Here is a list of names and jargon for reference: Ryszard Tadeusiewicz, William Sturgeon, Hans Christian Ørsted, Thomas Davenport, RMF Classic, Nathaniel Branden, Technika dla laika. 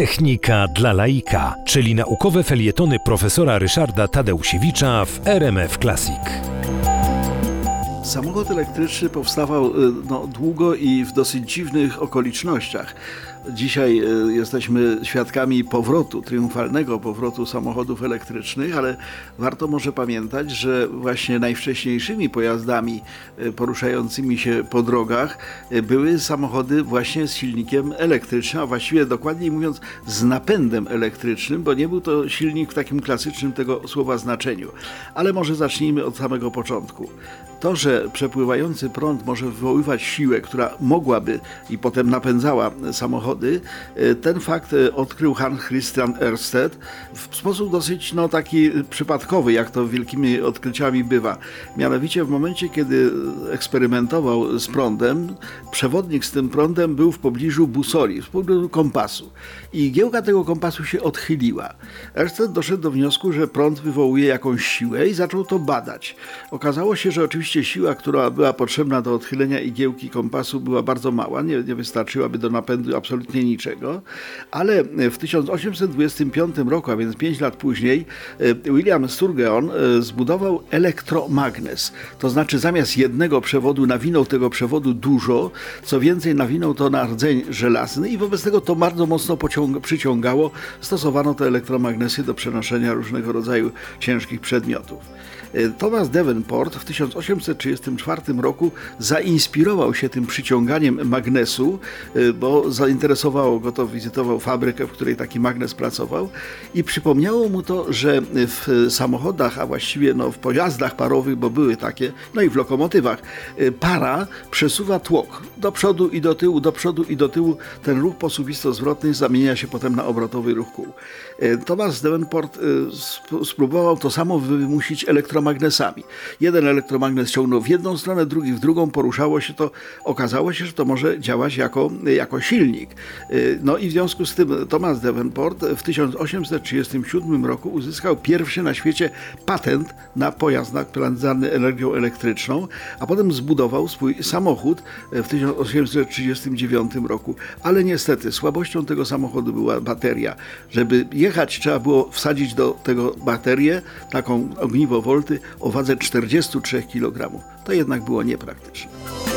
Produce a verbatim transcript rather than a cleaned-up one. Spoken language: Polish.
Technika dla laika, czyli naukowe felietony profesora Ryszarda Tadeusiewicza w R M F Classic. Samochód elektryczny powstawał no, długo i w dosyć dziwnych okolicznościach. Dzisiaj jesteśmy świadkami powrotu, triumfalnego powrotu samochodów elektrycznych, ale warto może pamiętać, że właśnie najwcześniejszymi pojazdami poruszającymi się po drogach były samochody właśnie z silnikiem elektrycznym, a właściwie dokładniej mówiąc z napędem elektrycznym, bo nie był to silnik w takim klasycznym tego słowa znaczeniu. Ale może zacznijmy od samego początku. To, że przepływający prąd może wywoływać siłę, która mogłaby i potem napędzała samochody, ten fakt odkrył Hans Christian Ørsted w sposób dosyć no, taki przypadkowy, jak to wielkimi odkryciami bywa. Mianowicie w momencie, kiedy eksperymentował z prądem, przewodnik z tym prądem był w pobliżu busoli, w pobliżu kompasu. I giełka tego kompasu się odchyliła. Ørsted doszedł do wniosku, że prąd wywołuje jakąś siłę i zaczął to badać. Okazało się, że oczywiście siła, która była potrzebna do odchylenia igiełki kompasu, była bardzo mała, nie, nie wystarczyłaby do napędu absolutnie niczego, ale w tysiąc osiemset dwudziestym piątym roku, a więc pięć lat później, William Sturgeon zbudował elektromagnes, to znaczy zamiast jednego przewodu nawinął tego przewodu dużo, co więcej nawinął to na rdzeń żelazny i wobec tego to bardzo mocno pociąga, przyciągało, stosowano te elektromagnesy do przenoszenia różnego rodzaju ciężkich przedmiotów. Thomas Davenport w tysiąc osiemset trzydziestym czwartym roku zainspirował się tym przyciąganiem magnesu, bo zainteresowało go to, wizytował fabrykę, w której taki magnes pracował i przypomniało mu to, że w samochodach, a właściwie no, w pojazdach parowych, bo były takie, no i w lokomotywach, para przesuwa tłok do przodu i do tyłu, do przodu i do tyłu. Ten ruch posuwisto-zwrotny zamienia się potem na obrotowy ruch kół. Thomas Davenport spróbował to samo wymusić elektromagnesami. Jeden elektromagnes ciągnął w jedną stronę, drugi w drugą, poruszało się to, okazało się, że to może działać jako, jako silnik. No i w związku z tym Thomas Davenport w tysiąc osiemset trzydziestym siódmym roku uzyskał pierwszy na świecie patent na pojazd napędzany energią elektryczną, a potem zbudował swój samochód w tysiąc osiemset trzydziestym dziewiątym roku. Ale niestety słabością tego samochodu była bateria. Żeby jechać, trzeba było wsadzić do tego baterię, taką ogniwowolty o wadze czterdzieści trzy kilogramy. To jednak było niepraktyczne.